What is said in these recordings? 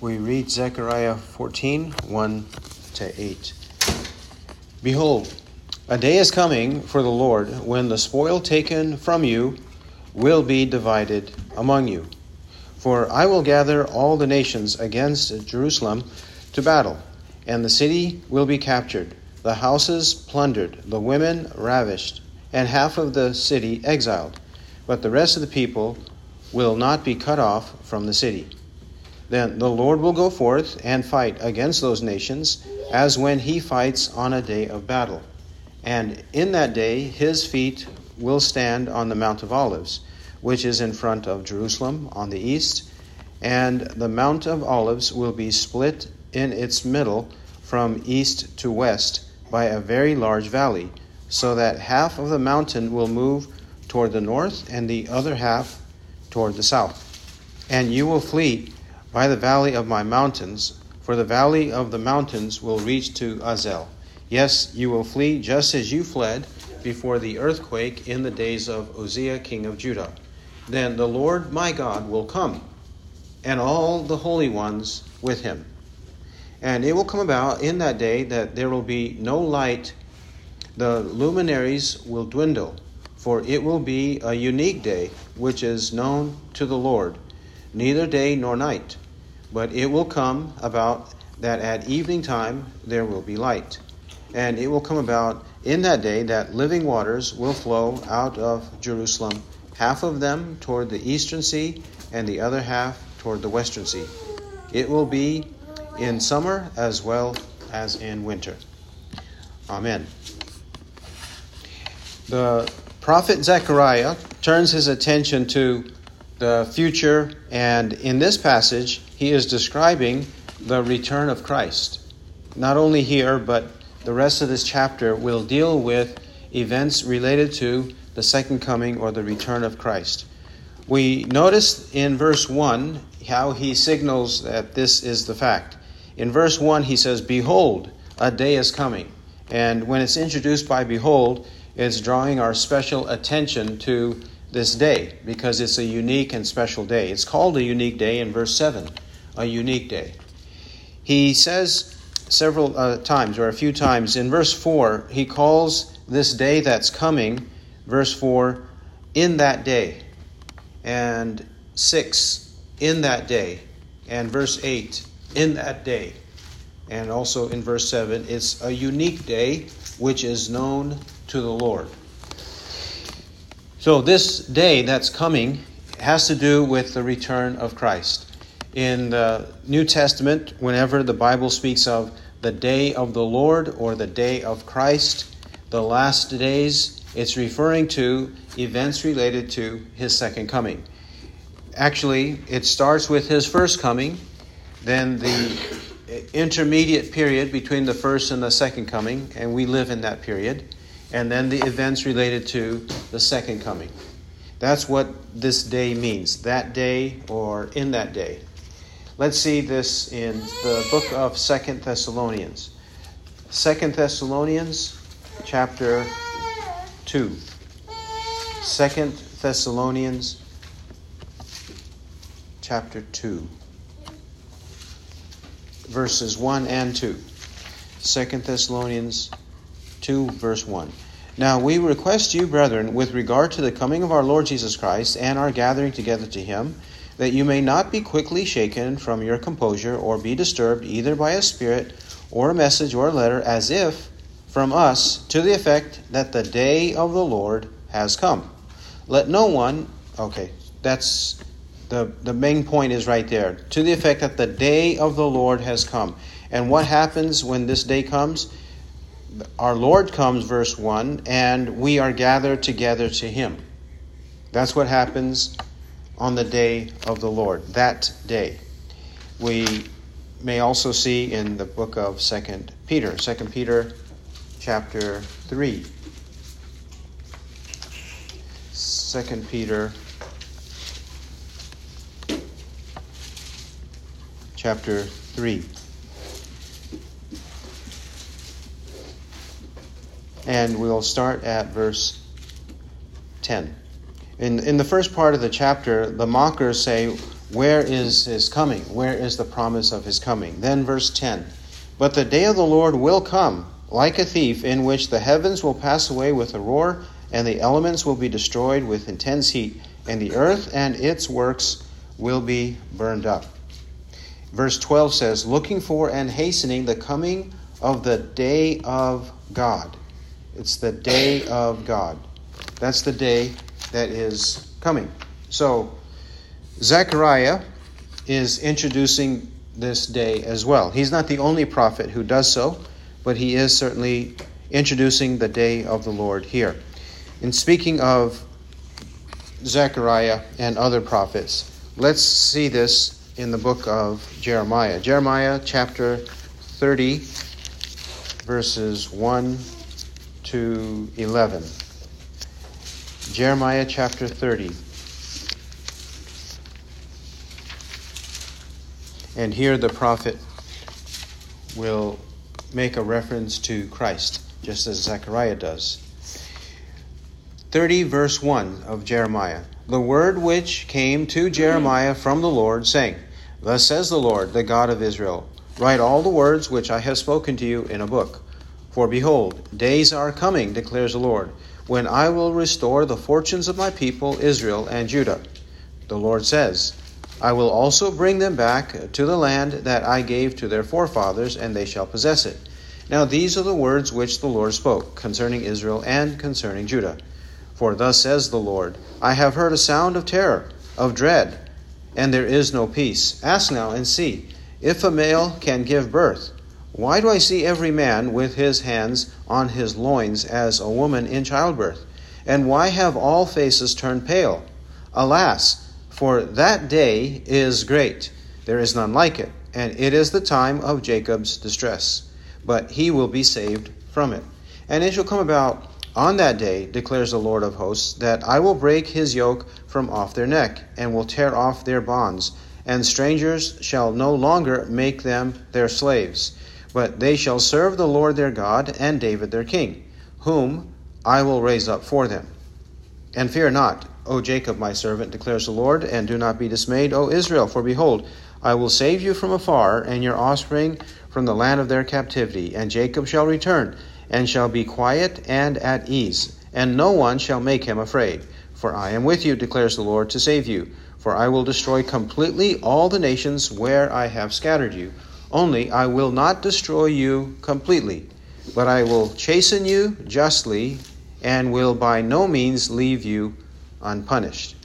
we read Zechariah 14, 1-8. Behold, a day is coming for the Lord when the spoil taken from you will be divided among you. For I will gather all the nations against Jerusalem to battle, and the city will be captured, the houses plundered, the women ravished, and half of the city exiled. But the rest of the people will not be cut off from the city. Then the Lord will go forth and fight against those nations, as when he fights on a day of battle. And in that day his feet will stand on the Mount of Olives, which is in front of Jerusalem on the east, and the Mount of Olives will be split in its middle from east to west by a very large valley, so that half of the mountain will move toward the north and the other half toward the south. And you will flee by the valley of my mountains, for the valley of the mountains will reach to Azel. Yes, you will flee just as you fled before the earthquake in the days of Uzziah, king of Judah. Then the Lord my God will come, and all the holy ones with him. And it will come about in that day that there will be no light, the luminaries will dwindle, for it will be a unique day, which is known to the Lord, neither day nor night. But it will come about that at evening time there will be light. And it will come about in that day that living waters will flow out of Jerusalem, half of them toward the eastern sea, and the other half toward the western sea. It will be in summer as well as in winter. Amen. The prophet Zechariah turns his attention to the future, and in this passage, he is describing the return of Christ. Not only here, but the rest of this chapter will deal with events related to the second coming or the return of Christ. We notice in verse 1 how he signals that this is the fact. In verse 1, he says, "Behold, a day is coming." And when it's introduced by "behold," it's drawing our special attention to this day because it's a unique and special day. It's called a unique day in verse 7, a unique day. He says several times, or a few times, in verse 4, he calls this day that's coming, verse 4, "in that day," and 6, "in that day," and verse 8, "in that day." And also in verse 7, it's a unique day which is known to the Lord. So this day that's coming has to do with the return of Christ. In the New Testament, whenever the Bible speaks of the day of the Lord or the day of Christ, the last days, it's referring to events related to his second coming. Actually, it starts with his first coming, then the intermediate period between the first and the second coming, and we live in that period, and then the events related to the second coming. That's what this day means, that day or in that day. Let's see this in the book of 2 Thessalonians. 2 Thessalonians chapter 2. 2 Thessalonians chapter 2. Verses 1 and 2. 2 Thessalonians 2, verse 1. "Now we request you, brethren, with regard to the coming of our Lord Jesus Christ and our gathering together to him, that you may not be quickly shaken from your composure or be disturbed either by a spirit or a message or a letter, as if from us, to the effect that the day of the Lord has come. Let no one..." Okay, that's the main point is right there. To the effect that the day of the Lord has come. And what happens when this day comes? Our Lord comes, verse 1, and we are gathered together to him. That's what happens on the day of the Lord, that day. We may also see in the book of 2 Peter chapter 3. 2 Peter chapter 3. And we'll start at verse 10. In the first part of the chapter, the mockers say, Where is his coming? Where is the promise of his coming? Then verse 10, but the day of the Lord will come like a thief, in which the heavens will pass away with a roar, and the elements will be destroyed with intense heat, and the earth and its works will be burned up. Verse 12 says, looking for and hastening the coming of the day of God. It's the day of God. That's the day that is coming. So Zechariah is introducing this day as well. He's not the only prophet who does so, but he is certainly introducing the day of the Lord here. In speaking of Zechariah and other prophets, let's see this in the book of Jeremiah. Jeremiah chapter 30, verses 1 to 11. Jeremiah chapter 30. And here the prophet will make a reference to Christ, just as Zechariah does. 30 verse 1 of Jeremiah. The word which came to Jeremiah from the Lord, saying, Thus says the Lord, the God of Israel, Write all the words which I have spoken to you in a book. For behold, days are coming, declares the Lord, when I will restore the fortunes of my people Israel and Judah. The Lord says, I will also bring them back to the land that I gave to their forefathers, and they shall possess it. Now these are the words which the Lord spoke concerning Israel and concerning Judah. For thus says the Lord, I have heard a sound of terror, of dread, and there is no peace. Ask now and see, if a male can give birth, why do I see every man with his hands on his loins as a woman in childbirth? And why have all faces turned pale? Alas, for that day is great. There is none like it, and it is the time of Jacob's distress. But he will be saved from it. And it shall come about on that day, declares the Lord of hosts, that I will break his yoke from off their neck, and will tear off their bonds, and strangers shall no longer make them their slaves. But they shall serve the Lord their God and David their king, whom I will raise up for them. And fear not, O Jacob my servant, declares the Lord, and do not be dismayed, O Israel, for behold, I will save you from afar, and your offspring from the land of their captivity, and Jacob shall return, and shall be quiet and at ease, and no one shall make him afraid. For I am with you, declares the Lord, to save you. For I will destroy completely all the nations where I have scattered you. Only I will not destroy you completely, but I will chasten you justly, and will by no means leave you unpunished.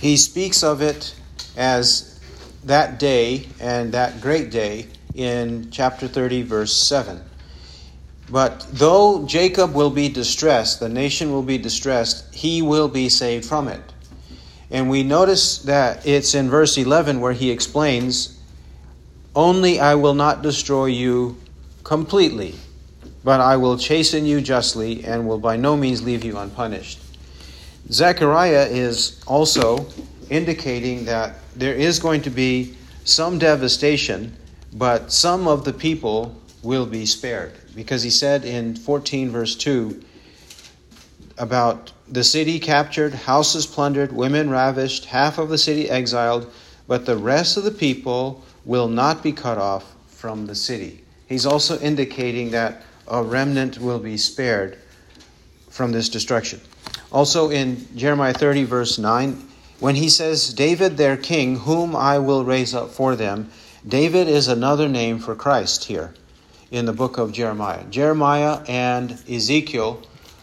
He speaks of it as that day, and that great day, in chapter 30, verse 7. But though Jacob will be distressed, the nation will be distressed, he will be saved from it. And we notice that it's in verse 11 where he explains, Only I will not destroy you completely, but I will chasten you justly, and will by no means leave you unpunished. Zechariah is also indicating that there is going to be some devastation, but some of the people will be spared. Because he said in 14 verse 2 about the city captured, houses plundered, women ravished, half of the city exiled, but the rest of the people will not be cut off from the city. He's also indicating that a remnant will be spared from this destruction. Also in Jeremiah 30 verse 9, when he says, David their king, whom I will raise up for them, David is another name for Christ here. In the book of Jeremiah. Jeremiah and Ezekiel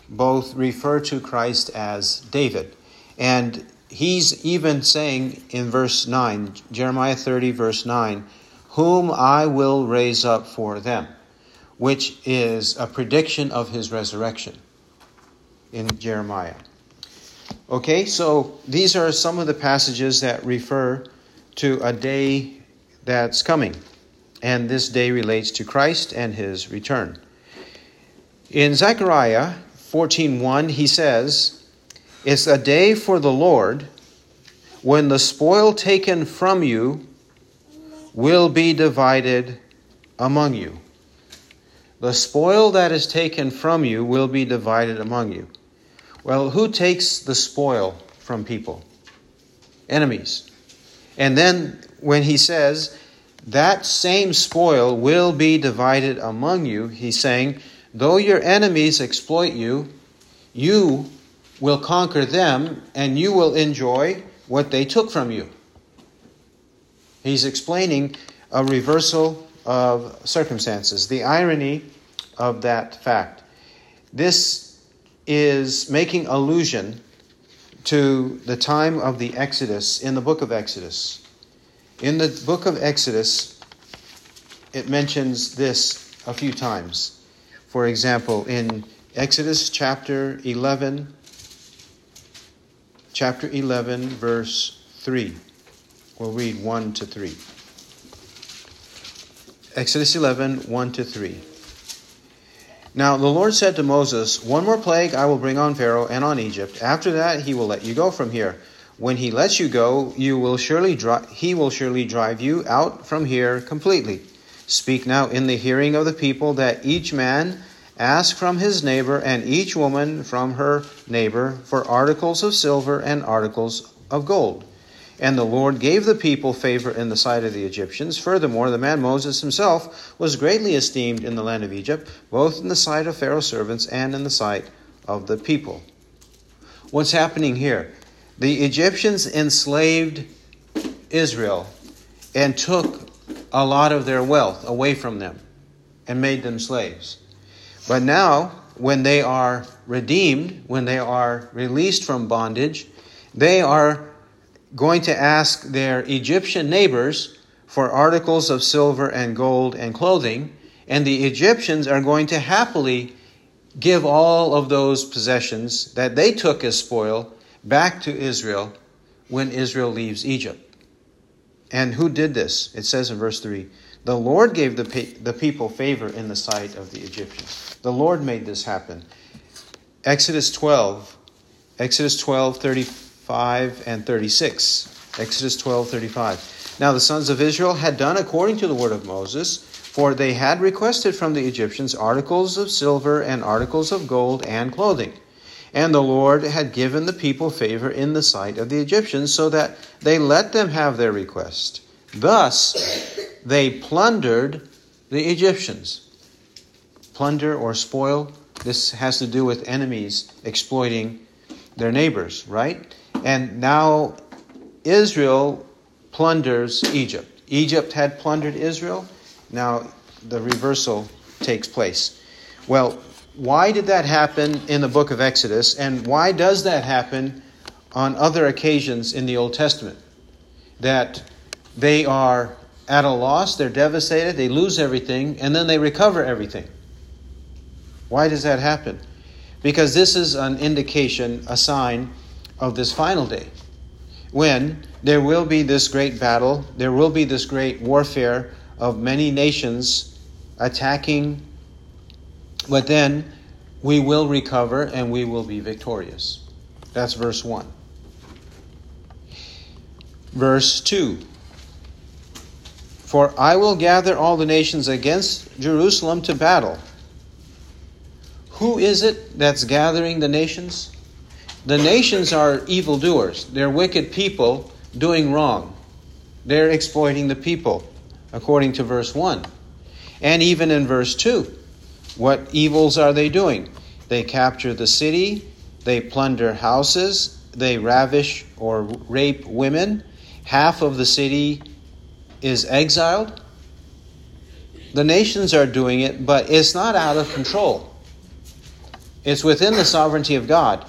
both refer to Christ as David. And he's even saying in verse 9, Jeremiah 30, verse 9, whom I will raise up for them, which is a prediction of his resurrection in Jeremiah. Okay, so these are some of the passages that refer to a day that's coming. And this day relates to Christ and his return. In Zechariah 14:1, he says, It's a day for the Lord when the spoil taken from you will be divided among you. The spoil that is taken from you will be divided among you. Well, who takes the spoil from people? Enemies. And then when he says, that same spoil will be divided among you, he's saying, though your enemies exploit you, you will conquer them and you will enjoy what they took from you. He's explaining a reversal of circumstances, the irony of that fact. This is making allusion to the time of the Exodus in the book of Exodus. In the book of Exodus, it mentions this a few times. For example, in Exodus chapter 11, verse 3. We'll read 1 to 3. Exodus 11, 1 to 3. Now the Lord said to Moses, one more plague I will bring on Pharaoh and on Egypt. After that, he will let you go from here. When he lets you go, he will surely drive you out from here completely. Speak now in the hearing of the people that each man ask from his neighbor and each woman from her neighbor for articles of silver and articles of gold. And the Lord gave the people favor in the sight of the Egyptians. Furthermore, the man Moses himself was greatly esteemed in the land of Egypt, both in the sight of Pharaoh's servants and in the sight of the people. What's happening here? The Egyptians enslaved Israel and took a lot of their wealth away from them and made them slaves. But now, when they are redeemed, when they are released from bondage, they are going to ask their Egyptian neighbors for articles of silver and gold and clothing, and the Egyptians are going to happily give all of those possessions that they took as spoil back to Israel when Israel leaves Egypt. And who did this? It says in verse 3, the Lord gave the people favor in the sight of the Egyptians. The Lord made this happen. Exodus 12, 35 and 36. Now the sons of Israel had done according to the word of Moses, for they had requested from the Egyptians articles of silver and articles of gold and clothing. And the Lord had given the people favor in the sight of the Egyptians, so that they let them have their request. Thus they plundered the Egyptians. Plunder or spoil, this has to do with enemies exploiting their neighbors, right? And now Israel plunders Egypt. Egypt had plundered Israel. Now the reversal takes place. Well, why did that happen in the book of Exodus? And why does that happen on other occasions in the Old Testament? That they are at a loss, they're devastated, they lose everything, and then they recover everything. Why does that happen? Because this is an indication, a sign of this final day, when there will be this great battle, there will be this great warfare of many nations attacking, but then we will recover and we will be victorious. That's verse 1. Verse 2. For I will gather all the nations against Jerusalem to battle. Who is it that's gathering the nations? The nations are evildoers. They're wicked people doing wrong. They're exploiting the people, according to verse 1. And even in verse 2, what evils are they doing? They capture the city, they plunder houses, they ravish or rape women. Half of the city is exiled. The nations are doing it, but it's not out of control. It's within the sovereignty of God.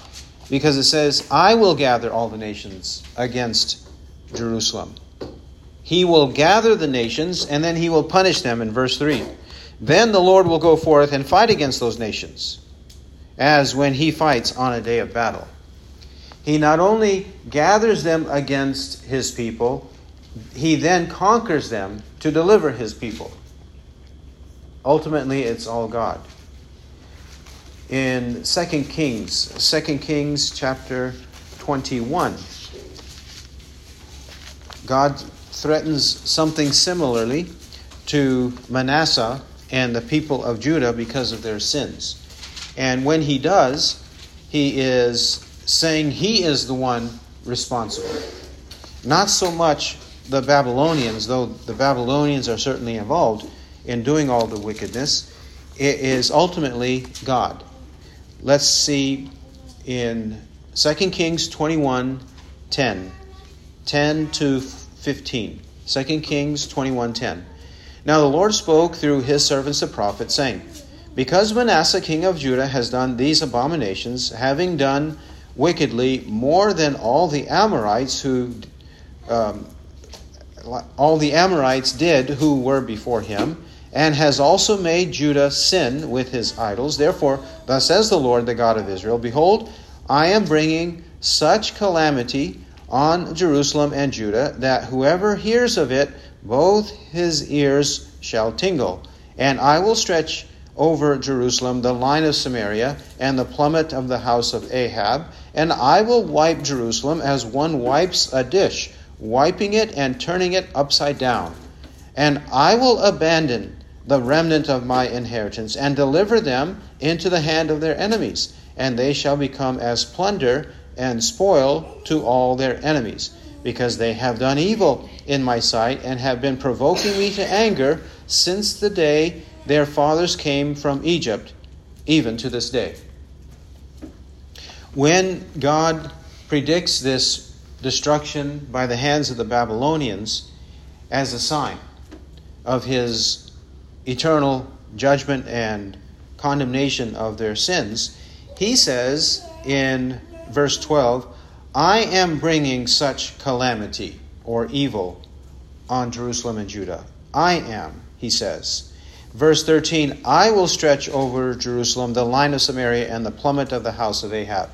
Because it says, I will gather all the nations against Jerusalem. He will gather the nations, and then he will punish them in verse 3. Then the Lord will go forth and fight against those nations, as when he fights on a day of battle. He not only gathers them against his people, he then conquers them to deliver his people. Ultimately, it's all God. In 2 Kings chapter 21, God threatens something similarly to Manasseh and the people of Judah because of their sins. And when he does, he is saying he is the one responsible. Not so much the Babylonians, though the Babylonians are certainly involved in doing all the wickedness, it is ultimately God. Let's see in 2 Kings 21, 10 to 15. 2 Kings 21, 10. Now the Lord spoke through his servants the prophets, saying, because Manasseh king of Judah has done these abominations, having done wickedly more than all the Amorites who were before him, and has also made Judah sin with his idols. Therefore, thus says the Lord, the God of Israel, behold, I am bringing such calamity on Jerusalem and Judah that whoever hears of it, both his ears shall tingle. And I will stretch over Jerusalem the line of Samaria and the plummet of the house of Ahab, and I will wipe Jerusalem as one wipes a dish, wiping it and turning it upside down. And I will abandon the remnant of my inheritance and deliver them into the hand of their enemies, and they shall become as plunder and spoil to all their enemies, because they have done evil in my sight and have been provoking me to anger since the day their fathers came from Egypt, even to this day. When God predicts this destruction by the hands of the Babylonians as a sign of his eternal judgment and condemnation of their sins, he says in verse 12, I am bringing such calamity or evil on Jerusalem and Judah. I am, he says. Verse 13, I will stretch over Jerusalem the line of Samaria and the plummet of the house of Ahab.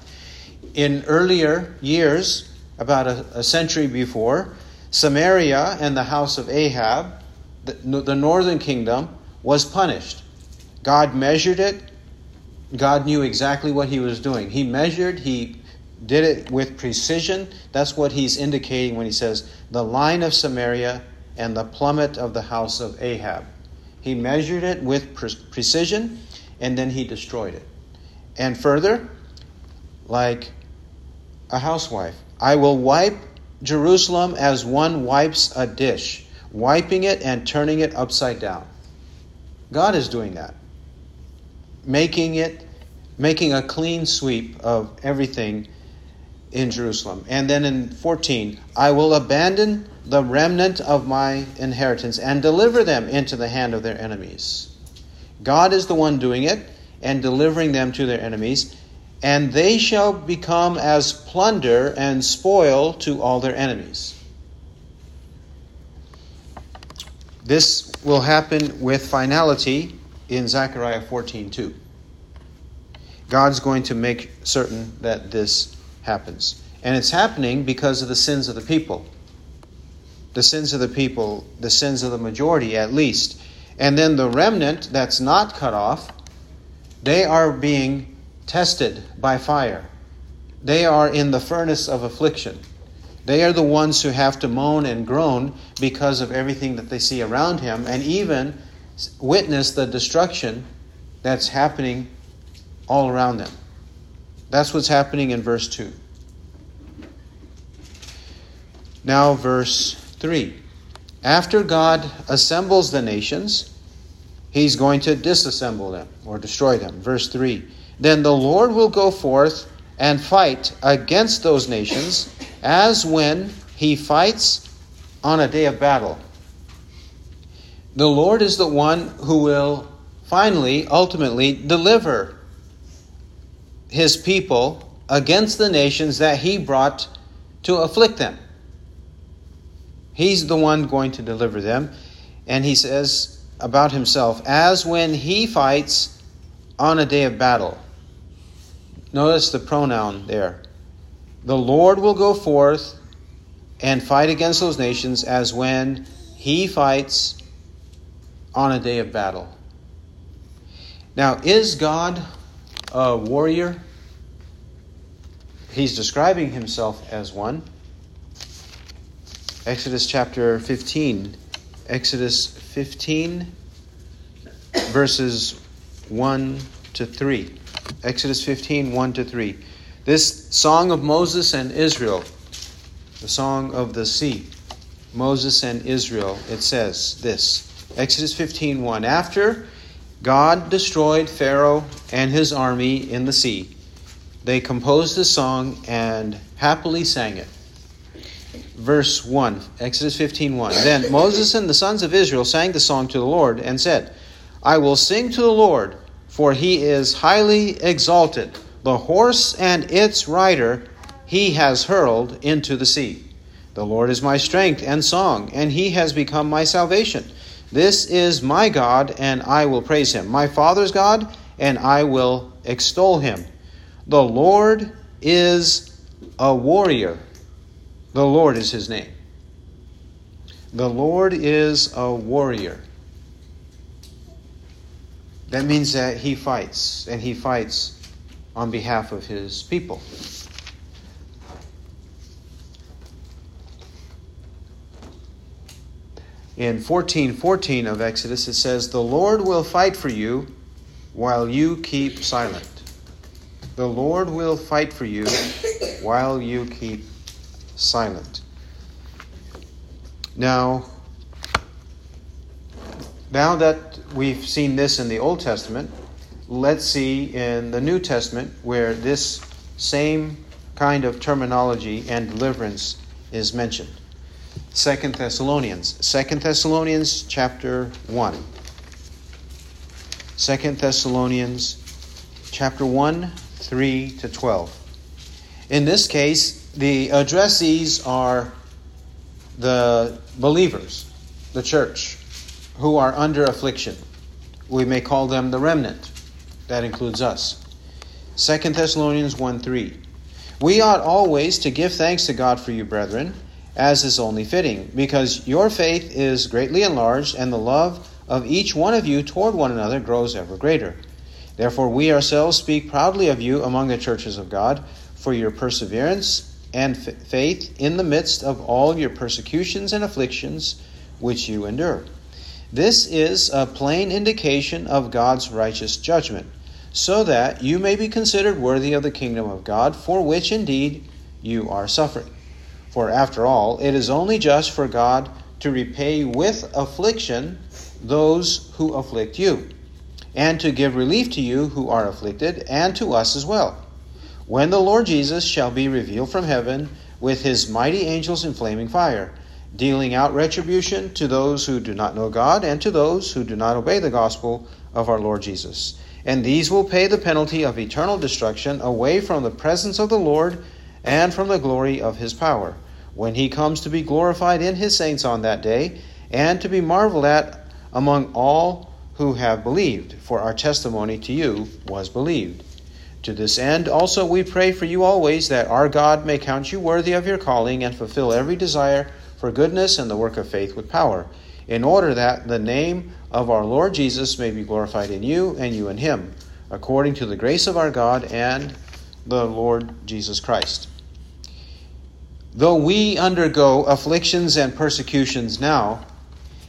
In earlier years, about a century before, Samaria and the house of Ahab, the northern kingdom, was punished. God measured it. God knew exactly what he was doing. He measured, he did it with precision. That's what he's indicating when he says, the line of Samaria and the plummet of the house of Ahab. He measured it with precision, and then he destroyed it. And further, like a housewife, I will wipe Jerusalem as one wipes a dish, wiping it and turning it upside down. God is doing that, making a clean sweep of everything in Jerusalem. And then in 14, I will abandon the remnant of my inheritance and deliver them into the hand of their enemies. God is the one doing it and delivering them to their enemies, and they shall become as plunder and spoil to all their enemies. This will happen with finality in Zechariah 14:2. God's going to make certain that this happens. And it's happening because of the sins of the people. The sins of the majority at least. And then the remnant that's not cut off, they are being tested by fire. They are in the furnace of affliction. They are the ones who have to moan and groan because of everything that they see around him, and even witness the destruction that's happening all around them. That's what's happening in verse 2. Now verse 3. After God assembles the nations, he's going to disassemble them or destroy them. Verse 3. Then the Lord will go forth and fight against those nations as when he fights on a day of battle. The Lord is the one who will finally, ultimately, deliver his people against the nations that he brought to afflict them. He's the one going to deliver them. And he says about himself, as when he fights on a day of battle. Notice the pronoun there. The Lord will go forth and fight against those nations as when he fights on a day of battle. Now, is God a warrior? He's describing himself as one. Exodus 15, verses 1 to 3. Exodus 15, 1 to 3. This song of Moses and Israel, the song of the sea. Moses and Israel, it says this, Exodus 15:1, after God destroyed Pharaoh and his army in the sea, they composed a song and happily sang it. Verse 1, Exodus 15:1, then Moses and the sons of Israel sang the song to the Lord and said, I will sing to the Lord, for he is highly exalted. The horse and its rider he has hurled into the sea. The Lord is my strength and song, and he has become my salvation. This is my God, and I will praise him, my Father's God, and I will extol him. The Lord is a warrior. The Lord is his name. The Lord is a warrior. That means that he fights, and he fights on behalf of his people. In 14:14 of Exodus, it says, the Lord will fight for you while you keep silent. The Lord will fight for you while you keep silent. Now that we've seen this in the Old Testament, let's see in the New Testament where this same kind of terminology and deliverance is mentioned. 2 Thessalonians chapter 1. 2 Thessalonians chapter 1, 3 to 12. In this case, the addressees are the believers, the church, who are under affliction. We may call them the remnant. That includes us. 2 Thessalonians 1, 3. We ought always to give thanks to God for you, brethren, as is only fitting, because your faith is greatly enlarged, and the love of each one of you toward one another grows ever greater. Therefore we ourselves speak proudly of you among the churches of God, for your perseverance and faith in the midst of all your persecutions and afflictions which you endure. This is a plain indication of God's righteous judgment, so that you may be considered worthy of the kingdom of God, for which indeed you are suffering. For after all, it is only just for God to repay with affliction those who afflict you, and to give relief to you who are afflicted, and to us as well, when the Lord Jesus shall be revealed from heaven with his mighty angels in flaming fire, dealing out retribution to those who do not know God and to those who do not obey the gospel of our Lord Jesus. And these will pay the penalty of eternal destruction away from the presence of the Lord and from the glory of his power, when he comes to be glorified in his saints on that day, and to be marveled at among all who have believed, for our testimony to you was believed. To this end also we pray for you always, that our God may count you worthy of your calling, and fulfill every desire for goodness and the work of faith with power, in order that the name of our Lord Jesus may be glorified in you, and you in him, according to the grace of our God and the Lord Jesus Christ. Though we undergo afflictions and persecutions now,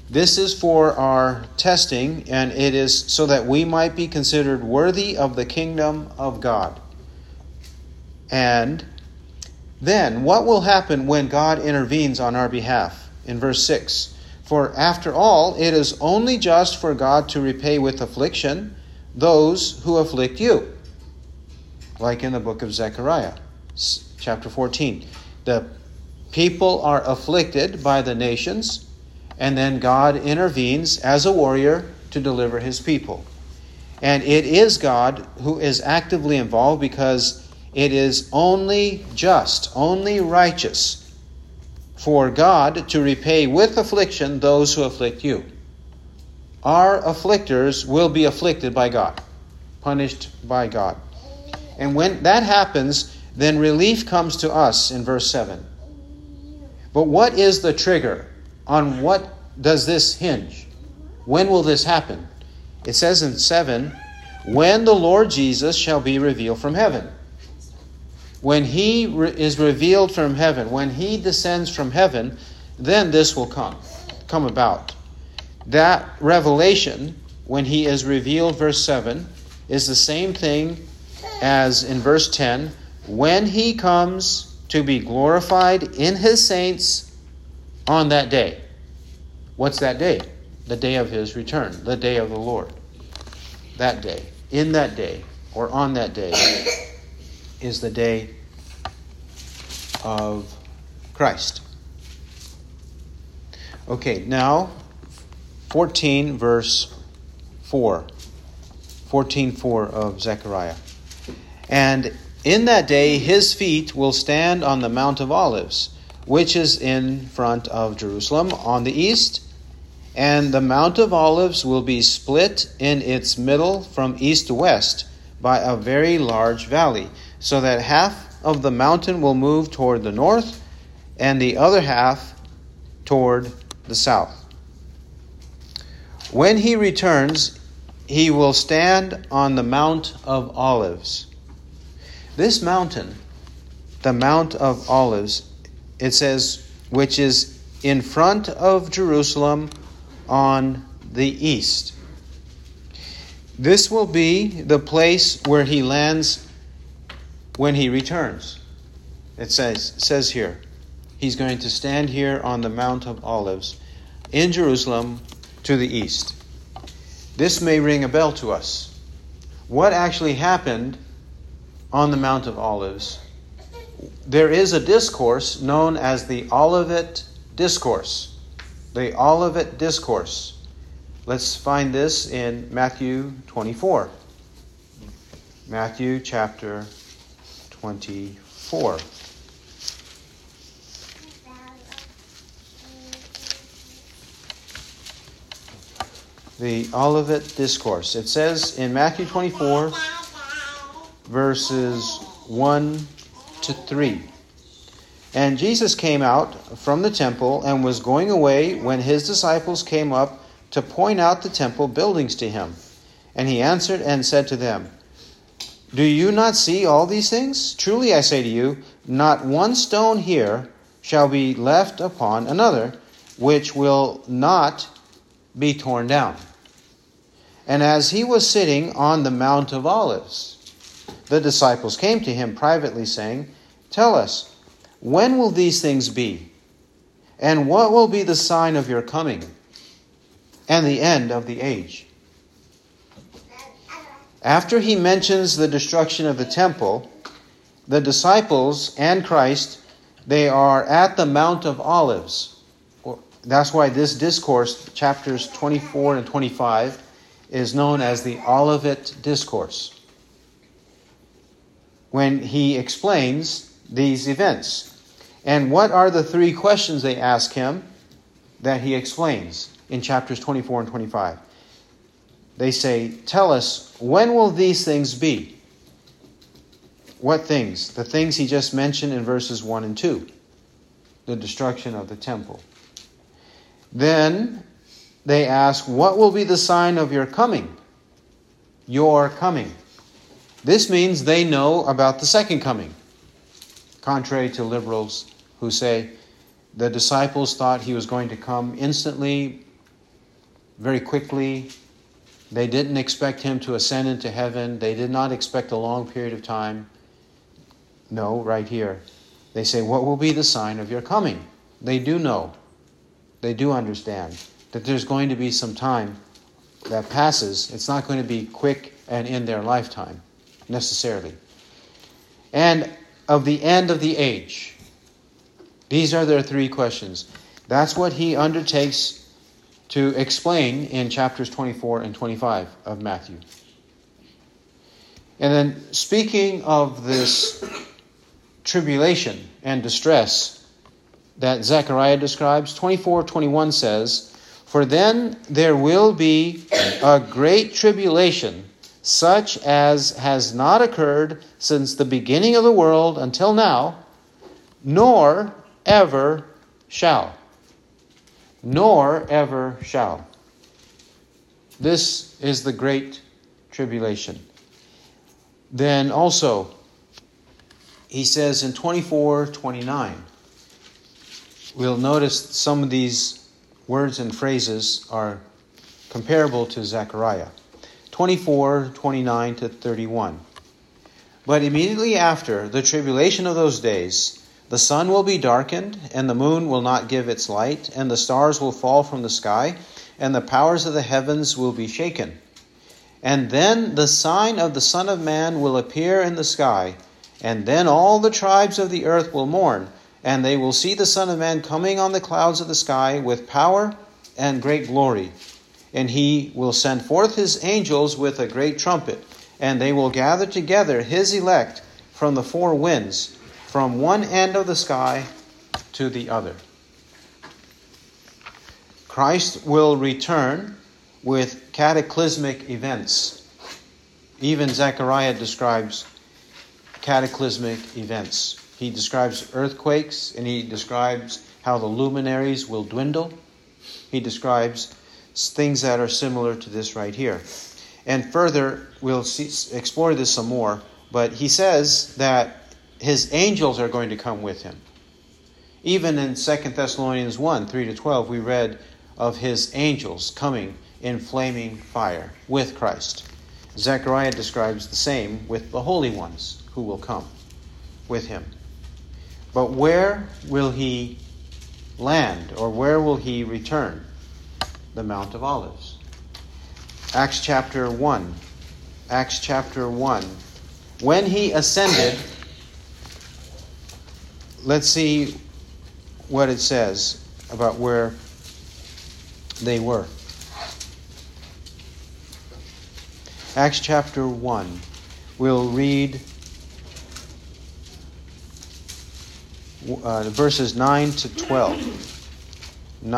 this is for our testing, and it is so that we might be considered worthy of the kingdom of God. And then, what will happen when God intervenes on our behalf? In verse 6, for after all, it is only just for God to repay with affliction those who afflict you. Like in the book of Zechariah, chapter 14. The people are afflicted by the nations, and then God intervenes as a warrior to deliver his people. And it is God who is actively involved, because it is only just, only righteous for God to repay with affliction those who afflict you. Our afflictors will be afflicted by God, punished by God. And when that happens, then relief comes to us in verse 7. But what is the trigger? On what does this hinge? When will this happen? It says in 7, when the Lord Jesus shall be revealed from heaven. When he is revealed from heaven, when he descends from heaven, then this will come about. That revelation, when he is revealed, verse 7, is the same thing as in verse 10, when he comes to be glorified in his saints on that day. What's that day? The day of his return, the day of the Lord. That day, in that day, or on that day, is the day of Christ. Okay, now, 14 verse 4. 14:4 of Zechariah. And in that day his feet will stand on the Mount of Olives, which is in front of Jerusalem on the east, and the Mount of Olives will be split in its middle from east to west by a very large valley, so that half of the mountain will move toward the north and the other half toward the south. When he returns, he will stand on the Mount of Olives. This mountain, the Mount of Olives, it says, which is in front of Jerusalem on the east. This will be the place where he lands when he returns. It says here, he's going to stand here on the Mount of Olives in Jerusalem to the east. This may ring a bell to us. What actually happened on the Mount of Olives? There is a discourse known as the Olivet Discourse. The Olivet Discourse. Let's find this in Matthew 24. Matthew chapter 24. The Olivet Discourse. It says in Matthew 24, verses 1 to 3. And Jesus came out from the temple and was going away when his disciples came up to point out the temple buildings to him. And he answered and said to them, "Do you not see all these things? Truly I say to you, not one stone here shall be left upon another, which will not be torn down." And as he was sitting on the Mount of Olives, the disciples came to him privately, saying, "Tell us, when will these things be? And what will be the sign of your coming and the end of the age?" After he mentions the destruction of the temple, the disciples and Christ, they are at the Mount of Olives. That's why this discourse, chapters 24 and 25, is known as the Olivet Discourse, when he explains these events. And what are the three questions they ask him that he explains in chapters 24 and 25? They say, "Tell us, when will these things be?" What things? The things he just mentioned in verses 1 and 2, the destruction of the temple. Then they ask, "What will be the sign of your coming?" Your coming. This means they know about the second coming, contrary to liberals who say the disciples thought he was going to come instantly, very quickly. They didn't expect him to ascend into heaven. They did not expect a long period of time. No, right here. They say, "What will be the sign of your coming?" They do know. They do understand that there's going to be some time that passes. It's not going to be quick and in their lifetime, necessarily. And of the end of the age. These are their three questions. That's what he undertakes to explain in chapters 24 and 25 of Matthew. And then, speaking of this tribulation and distress that Zechariah describes, 24:21 says, "For then there will be a great tribulation, such as has not occurred since the beginning of the world until now, nor ever shall." Nor ever shall. This is the great tribulation. Then also, he says in 24:29, we'll notice some of these words and phrases are comparable to Zechariah. 24:29 to 31. "But immediately after the tribulation of those days, The sun will be darkened, and the moon will not give its light, and the stars will fall from the sky, and the powers of the heavens will be shaken. And then the sign of the Son of Man will appear in the sky, and then all the tribes of the earth will mourn, and they will see the Son of Man coming on the clouds of the sky with power and great glory. And he will send forth his angels with a great trumpet, and they will gather together his elect from the four winds, from one end of the sky to the other. Christ will return with cataclysmic events. Even Zechariah describes cataclysmic events. He describes earthquakes, and he describes how the luminaries will dwindle. He describes things that are similar to this right here. And further, we'll explore this some more, but he says that his angels are going to come with him. Even in 2 Thessalonians 1, 3-12, we read of his angels coming in flaming fire with Christ. Zechariah describes the same with the holy ones who will come with him. But where will he land, or where will he return? The Mount of Olives. Acts chapter 1. When he ascended... Let's see what it says about where they were. Acts chapter 1. We'll read verses 9 to 12.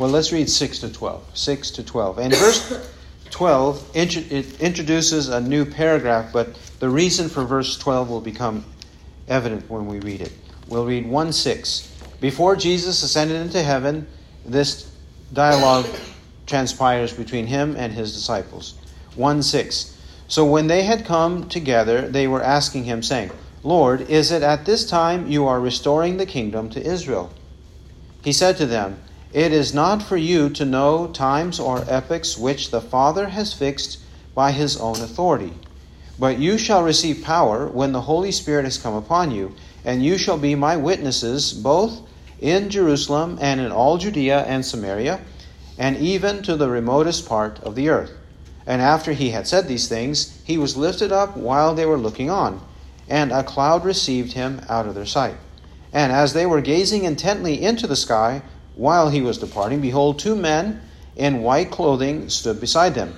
Let's read 6 to 12. 6 to 12. And verse 12, it introduces a new paragraph, but the reason for verse 12 will become evident when we read it. We'll read 1:6. Before Jesus ascended into heaven, this dialogue transpires between him and his disciples. 1:6. So when they had come together, they were asking him, saying, Lord, is it at this time you are restoring the kingdom to Israel? He said to them, It is not for you to know times or epochs which the Father has fixed by his own authority. But you shall receive power when the Holy Spirit has come upon you, and you shall be my witnesses both in Jerusalem and in all Judea and Samaria, and even to the remotest part of the earth. And after he had said these things, he was lifted up while they were looking on, and a cloud received him out of their sight. And as they were gazing intently into the sky, while he was departing, behold, two men in white clothing stood beside them.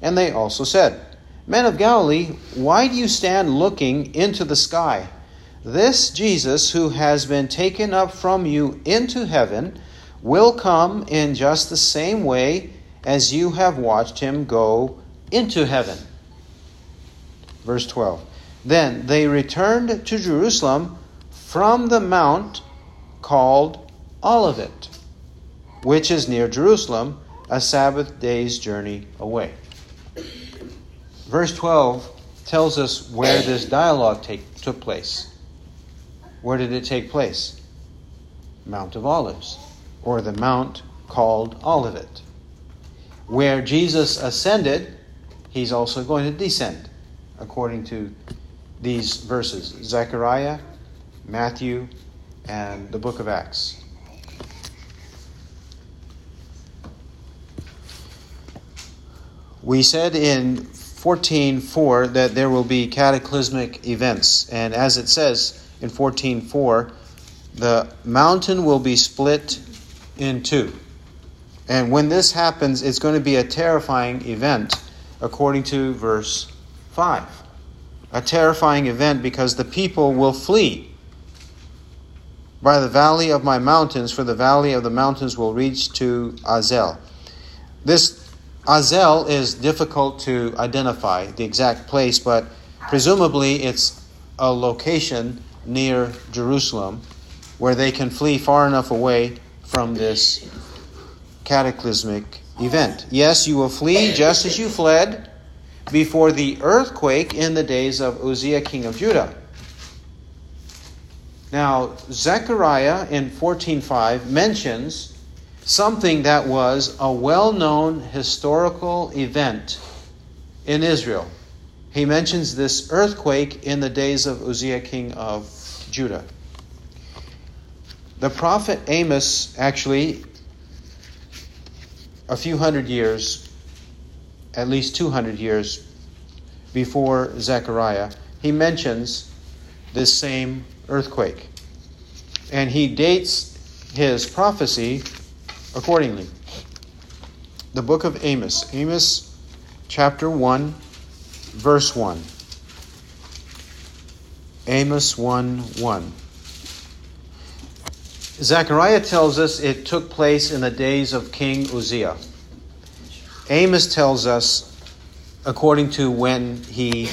And they also said, Men of Galilee, why do you stand looking into the sky? This Jesus, who has been taken up from you into heaven, will come in just the same way as you have watched him go into heaven. Verse 12. Then they returned to Jerusalem from the mount called Olivet, which is near Jerusalem, a Sabbath day's journey away. Verse 12 tells us where this dialogue took place. Where did it take place? Mount of Olives, or the mount called Olivet. Where Jesus ascended, he's also going to descend, according to these verses, Zechariah, Matthew, and the book of Acts. We said in 14:4 that there will be cataclysmic events. And as it says in 14:4, the mountain will be split in two. And when this happens, it's going to be a terrifying event, according to verse 5. A terrifying event because the people will flee by the valley of my mountains, for the valley of the mountains will reach to Azel. This Azel is difficult to identify the exact place, but presumably it's a location near Jerusalem where they can flee far enough away from this cataclysmic event. Yes, you will flee just as you fled before the earthquake in the days of Uzziah, king of Judah. Now, Zechariah in 14:5 mentions something that was a well-known historical event in Israel. He mentions this earthquake in the days of Uzziah, king of Judah. The prophet Amos, actually, a few hundred years, at least 200 years before Zechariah, he mentions this same earthquake. And he dates his prophecy accordingly. The book of Amos, Amos chapter 1, verse 1. Amos 1:1. Zechariah tells us it took place in the days of King Uzziah. Amos tells us according to when he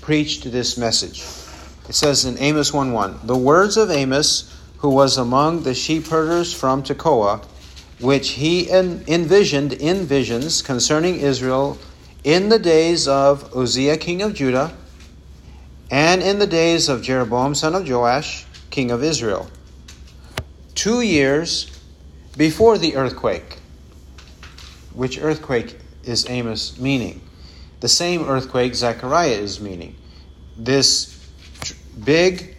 preached this message. It says in Amos 1:1, "The words of Amos, who was among the sheepherders from Tekoa, which he envisioned in visions concerning Israel in the days of Uzziah king of Judah, and in the days of Jeroboam son of Joash, king of Israel, 2 years before the earthquake." Which earthquake is Amos meaning? The same earthquake Zechariah is meaning. This big,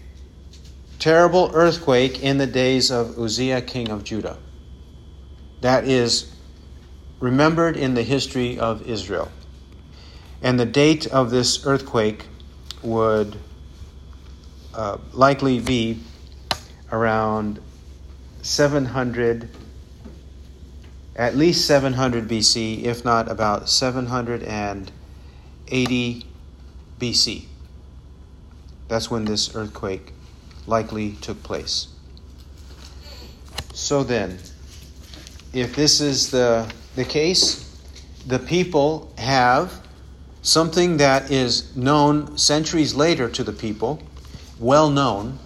terrible earthquake in the days of Uzziah king of Judah. That is remembered in the history of Israel. And the date of this earthquake would likely be around 700, at least 700 BC, if not about 780 BC. That's when this earthquake likely took place. So then, if this is the case, the people have something that is known centuries later to the people, well known,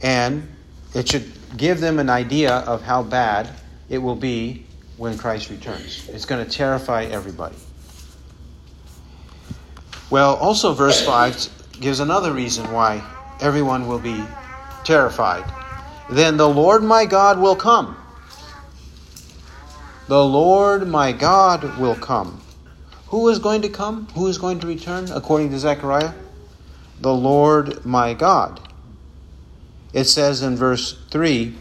and it should give them an idea of how bad it will be when Christ returns. It's going to terrify everybody. Well, also verse 5 gives another reason why everyone will be terrified. "Then the Lord my God will come. The Lord my God will come." Who is going to come? Who is going to return according to Zechariah? The Lord my God. It says in verse 3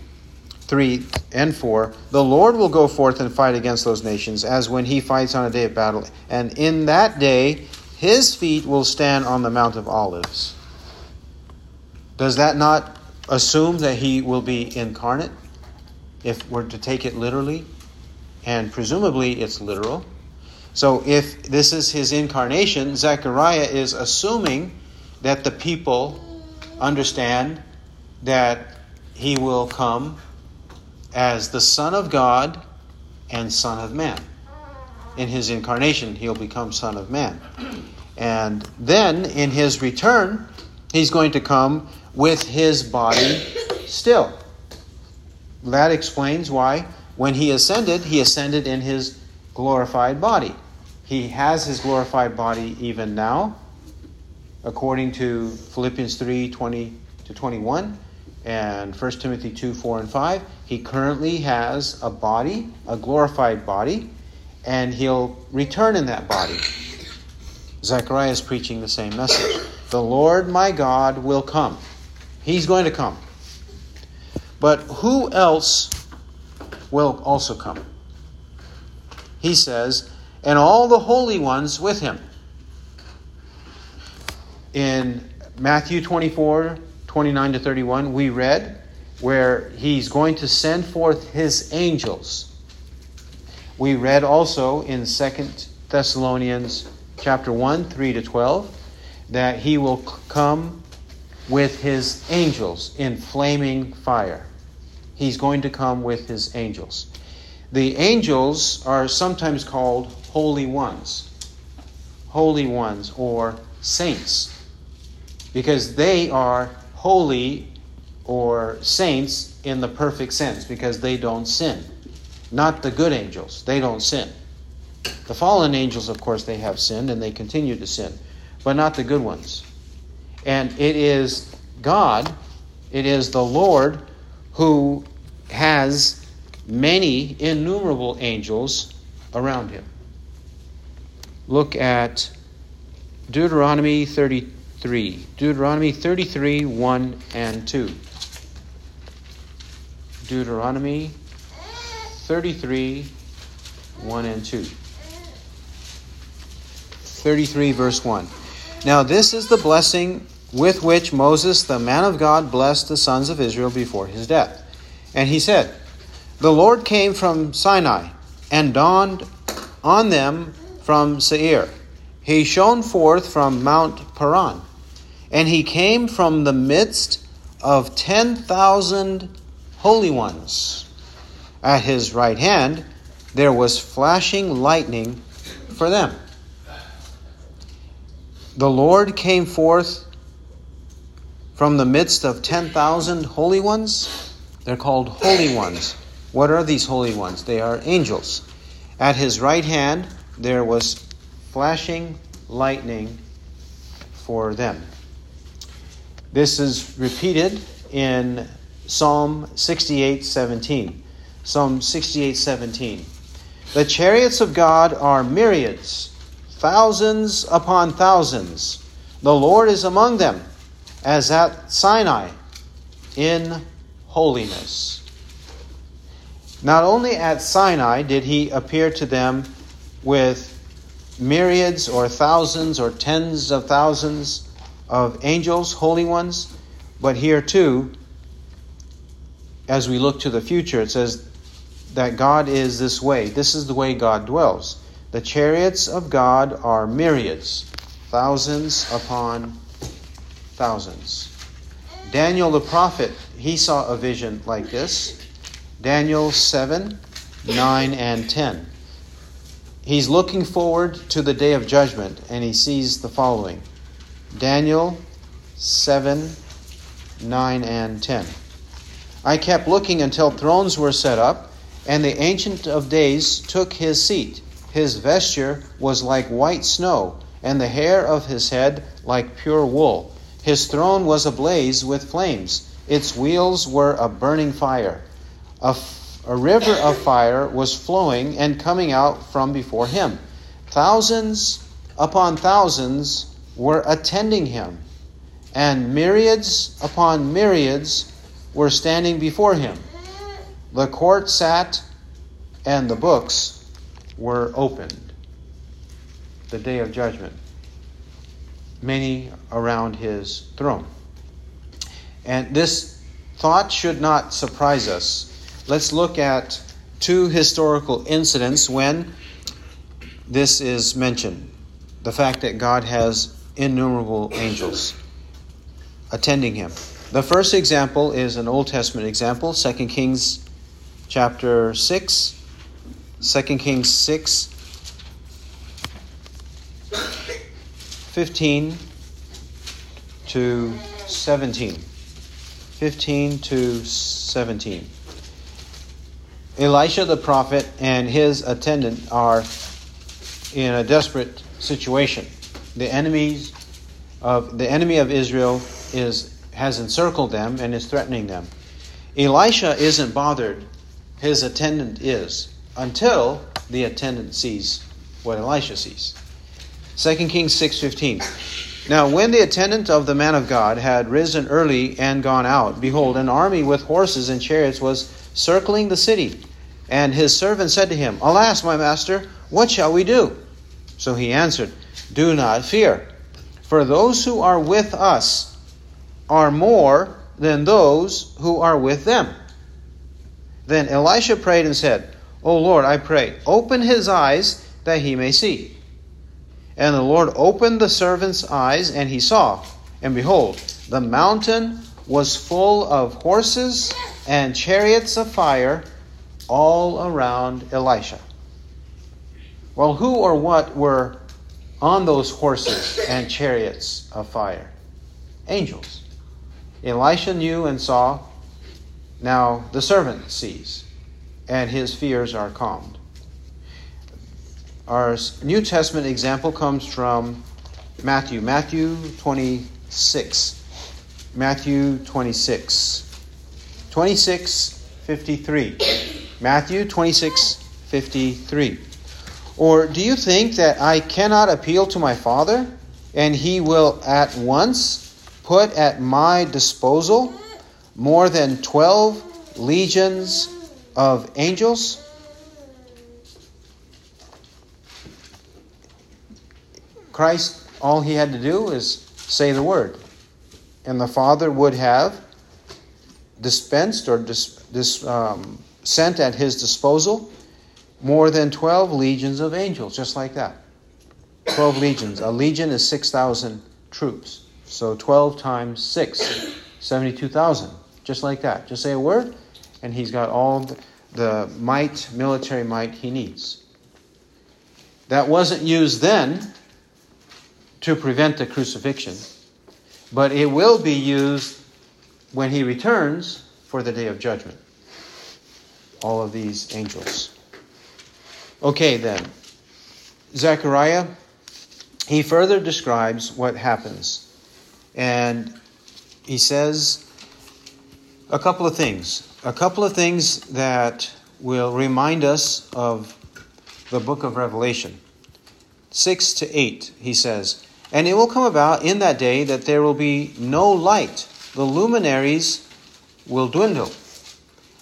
and 4, "The Lord will go forth and fight against those nations as when he fights on a day of battle. And in that day, his feet will stand on the Mount of Olives." Does that not assume that he will be incarnate? If we're to take it literally, and presumably it's literal. So if this is his incarnation, Zechariah is assuming that the people understand that he will come as the Son of God and Son of Man. In his incarnation, he'll become Son of Man. And then, in his return, he's going to come with his body still. That explains why when he ascended in his glorified body. He has his glorified body even now, according to Philippians 3:20-21. And 1 Timothy 2:4-5, he currently has a body, a glorified body, and he'll return in that body. Zechariah is preaching the same message. The Lord my God will come. He's going to come. But who else will also come? He says, "and all the holy ones with him." In Matthew 24:29-31, we read where he's going to send forth his angels. We read also in 2 Thessalonians chapter 1, 3-12, that he will come with his angels in flaming fire. He's going to come with his angels. The angels are sometimes called holy ones or saints, because they are holy or saints in the perfect sense, because they don't sin. Not the good angels. They don't sin. The fallen angels, of course, they have sinned and they continue to sin, but not the good ones. And it is God, it is the Lord, who has many innumerable angels around him. Look at Deuteronomy 32. 3. Deuteronomy 33, 1 and 2. Deuteronomy 33, 1 and 2. 33, verse 1. Now this is the blessing with which Moses, the man of God, blessed the sons of Israel before his death. And he said, the Lord came from Sinai and dawned on them from Seir. He shone forth from Mount Paran, and he came from the midst of 10,000 holy ones. At his right hand there was flashing lightning for them. The Lord came forth from the midst of 10,000 holy ones. They're called holy ones. What are these holy ones? They are angels. At his right hand there was flashing lightning for them. This is repeated in Psalm 68:17. Psalm 68:17. The chariots of God are myriads, thousands upon thousands. The Lord is among them, as at Sinai, in holiness. Not only at Sinai did he appear to them with myriads or thousands or tens of thousands of angels, holy ones. But here too, as we look to the future, it says that God is this way. This is the way God dwells. The chariots of God are myriads, thousands upon thousands. Daniel the prophet, he saw a vision like this. Daniel 7, 9, and 10. He's looking forward to the day of judgment, and he sees the following. Daniel 7, 9, and 10. I kept looking until thrones were set up, and the Ancient of Days took his seat. His vesture was like white snow, and the hair of his head like pure wool. His throne was ablaze with flames. Its wheels were a burning fire. A river of fire was flowing and coming out from before him. Thousands upon thousands were attending him, and myriads upon myriads were standing before him. The court sat, and the books were opened. The day of judgment. Many around his throne. And this thought should not surprise us. Let's look at two historical incidents when this is mentioned. The fact that God has innumerable angels attending him. The first example is an Old Testament example, 2 Kings chapter 6. 2 Kings 6, 15 to 17. 15 to 17. Elisha the prophet and his attendant are in a desperate situation. The enemy of Israel has encircled them and is threatening them. Elisha isn't bothered. His attendant is, until the attendant sees what Elisha sees. 2 Kings 6:15. Now when the attendant of the man of God had risen early and gone out, behold, an army with horses and chariots was circling the city. And his servant said to him, alas, my master, what shall we do? So he answered, do not fear, for those who are with us are more than those who are with them. Then Elisha prayed and said, O Lord, I pray, open his eyes that he may see. And the Lord opened the servant's eyes, and he saw. And behold, the mountain was full of horses and chariots of fire all around Elisha. Well, who or what were on those horses and chariots of fire? Angels. Elisha knew and saw. Now the servant sees, and his fears are calmed. Our New Testament example comes from Matthew. Matthew 26. Matthew 26. 26:53. Matthew 26:53. Or do you think that I cannot appeal to my Father, and he will at once put at my disposal more than 12 legions of angels. Christ, all he had to do is say the word, and the Father would have dispensed or sent at his disposal more than 12 legions of angels, just like that. 12 legions. A legion is 6,000 troops. So 12 times 6, 72,000. Just like that. Just say a word, and he's got all the might, military might he needs. That wasn't used then to prevent the crucifixion, but it will be used when he returns for the day of judgment. All of these angels. Okay, then. Zechariah, he further describes what happens. And he says a couple of things. A couple of things that will remind us of the book of Revelation. 6-8, he says, and it will come about in that day that there will be no light. The luminaries will dwindle.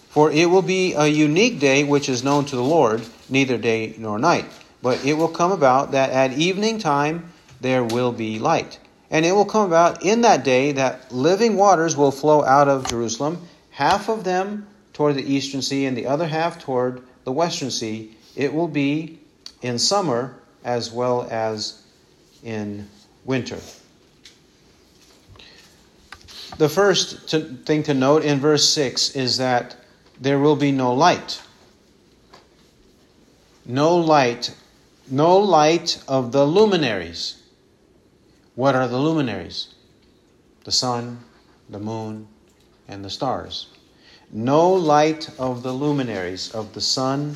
For it will be a unique day which is known to the Lord, neither day nor night. But it will come about that at evening time there will be light. And it will come about in that day that living waters will flow out of Jerusalem, half of them toward the eastern sea and the other half toward the western sea. It will be in summer as well as in winter. The first thing to note in verse 6 is that there will be no light. No light. No light of the luminaries. What are the luminaries? The sun, the moon, and the stars. No light of the luminaries, of the sun,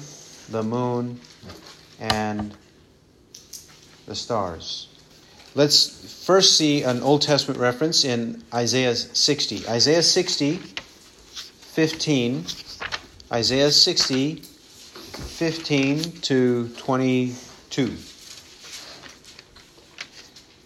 the moon, and the stars. Let's first see an Old Testament reference in Isaiah 60. Isaiah 60, 15. Isaiah 60, 15 to 22.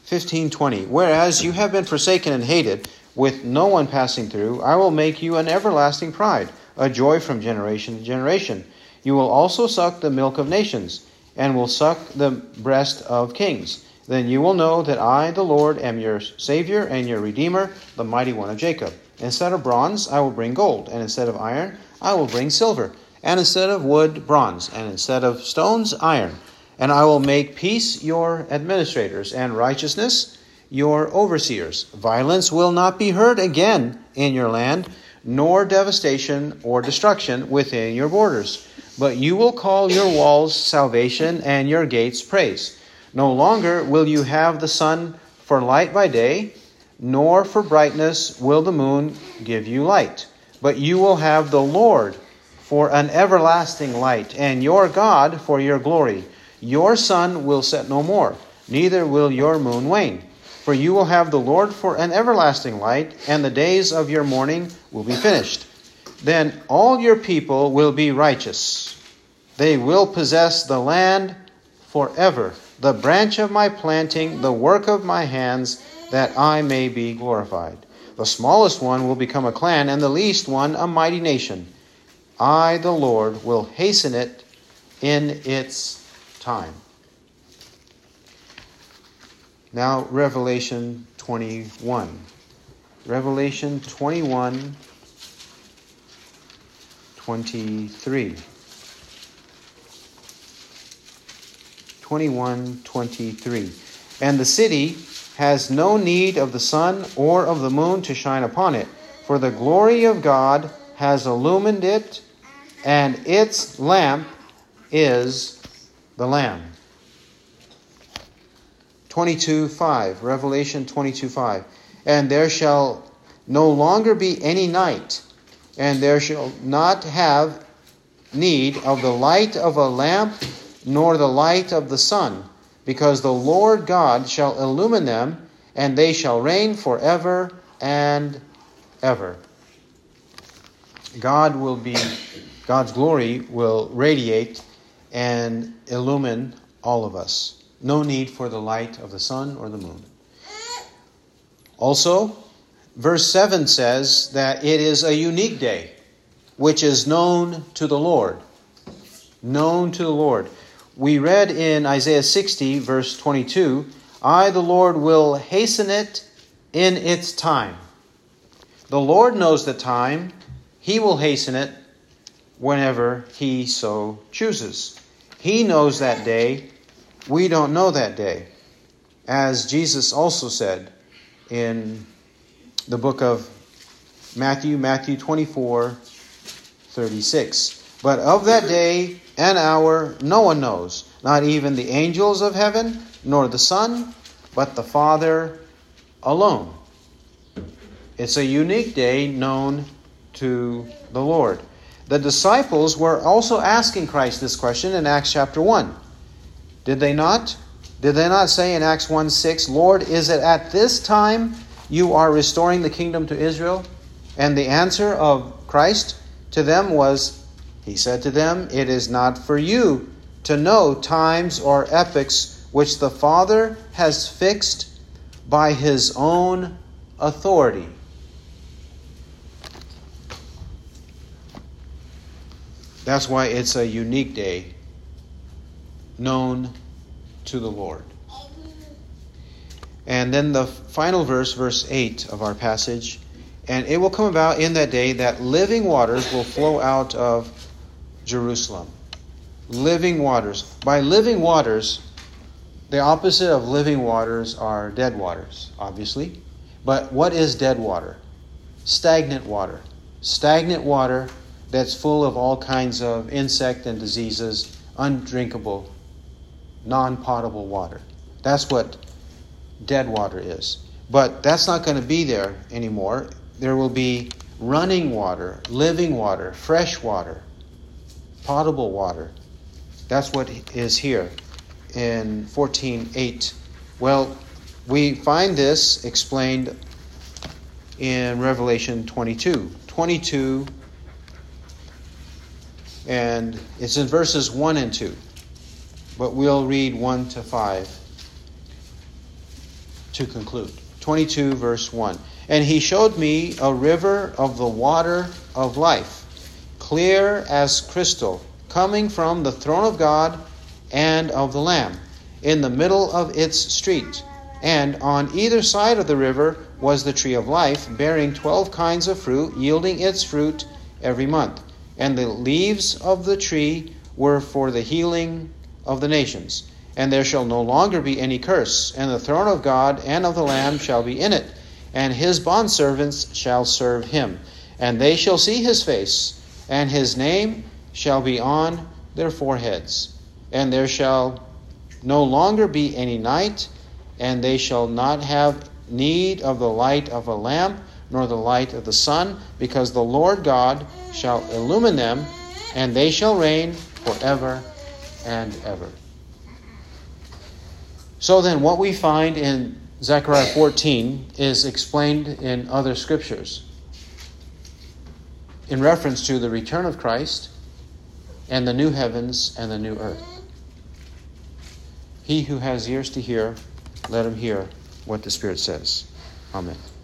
15:20. Whereas you have been forsaken and hated, with no one passing through, I will make you an everlasting pride, a joy from generation to generation. You will also suck the milk of nations, and will suck the breast of kings. Then you will know that I, the Lord, am your Savior and your Redeemer, the Mighty One of Jacob. Instead of bronze, I will bring gold, and instead of iron, I will bring silver, and instead of wood, bronze, and instead of stones, iron. And I will make peace your administrators, and righteousness your overseers. Violence will not be heard again in your land, nor devastation or destruction within your borders. But you will call your walls salvation and your gates praise. No longer will you have the sun for light by day, nor for brightness will the moon give you light. But you will have the Lord for an everlasting light, and your God for your glory. Your sun will set no more, neither will your moon wane. For you will have the Lord for an everlasting light, and the days of your mourning will be finished. Then all your people will be righteous. They will possess the land forever, the branch of my planting, the work of my hands, that I may be glorified. The smallest one will become a clan, and the least one a mighty nation. I, the Lord, will hasten it in its time. Now, Revelation 21. Revelation 21:23. 21:23. And the city has no need of the sun or of the moon to shine upon it, for the glory of God has illumined it, and its lamp is the Lamb. 22:5, Revelation 22:5. And there shall no longer be any night, and there shall not have need of the light of a lamp, nor the light of the sun, because the Lord God shall illumine them, and they shall reign forever and ever. God's glory will radiate and illumine all of us. No need for the light of the sun or the moon. Also, verse 7 says that it is a unique day, which is known to the Lord. Known to the Lord. We read in Isaiah 60, verse 22, I, the Lord, will hasten it in its time. The Lord knows the time. He will hasten it whenever He so chooses. He knows that day. We don't know that day. As Jesus also said in the book of Matthew, Matthew 24:36. But of that day and hour no one knows, not even the angels of heaven, nor the Son, but the Father alone. It's a unique day known to the Lord. The disciples were also asking Christ this question in Acts chapter 1. Did they not? Did they not say in Acts 1:6, Lord, is it at this time you are restoring the kingdom to Israel? And the answer of Christ to them was, He said to them, it is not for you to know times or epochs which the Father has fixed by His own authority. That's why it's a unique day known to the Lord. And then the final verse, verse 8 of our passage, and it will come about in that day that living waters will flow out of Jerusalem. Living waters. By living waters, the opposite of living waters are dead waters, obviously. But what is dead water? Stagnant water. Stagnant water that's full of all kinds of insect and diseases, undrinkable, non-potable water. That's what dead water is. But that's not going to be there anymore. There will be running water, living water, fresh water, potable water. That's what is here in 14:8. Well, we find this explained in Revelation 22. 22, and it's in verses 1 and 2. But we'll read 1 to 5 to conclude. 22 verse 1. And He showed me a river of the water of life, clear as crystal, coming from the throne of God and of the Lamb, in the middle of its street. And on either side of the river was the tree of life, bearing 12 kinds of fruit, yielding its fruit every month. And the leaves of the tree were for the healing of the nations. And there shall no longer be any curse, and the throne of God and of the Lamb shall be in it, and His bondservants shall serve Him. And they shall see His face, and His name shall be on their foreheads. And there shall no longer be any night, and they shall not have need of the light of a lamp, nor the light of the sun, because the Lord God shall illumine them, and they shall reign forever and ever. So then, what we find in Zechariah 14 is explained in other scriptures in reference to the return of Christ and the new heavens and the new earth. He who has ears to hear, let him hear what the Spirit says. Amen.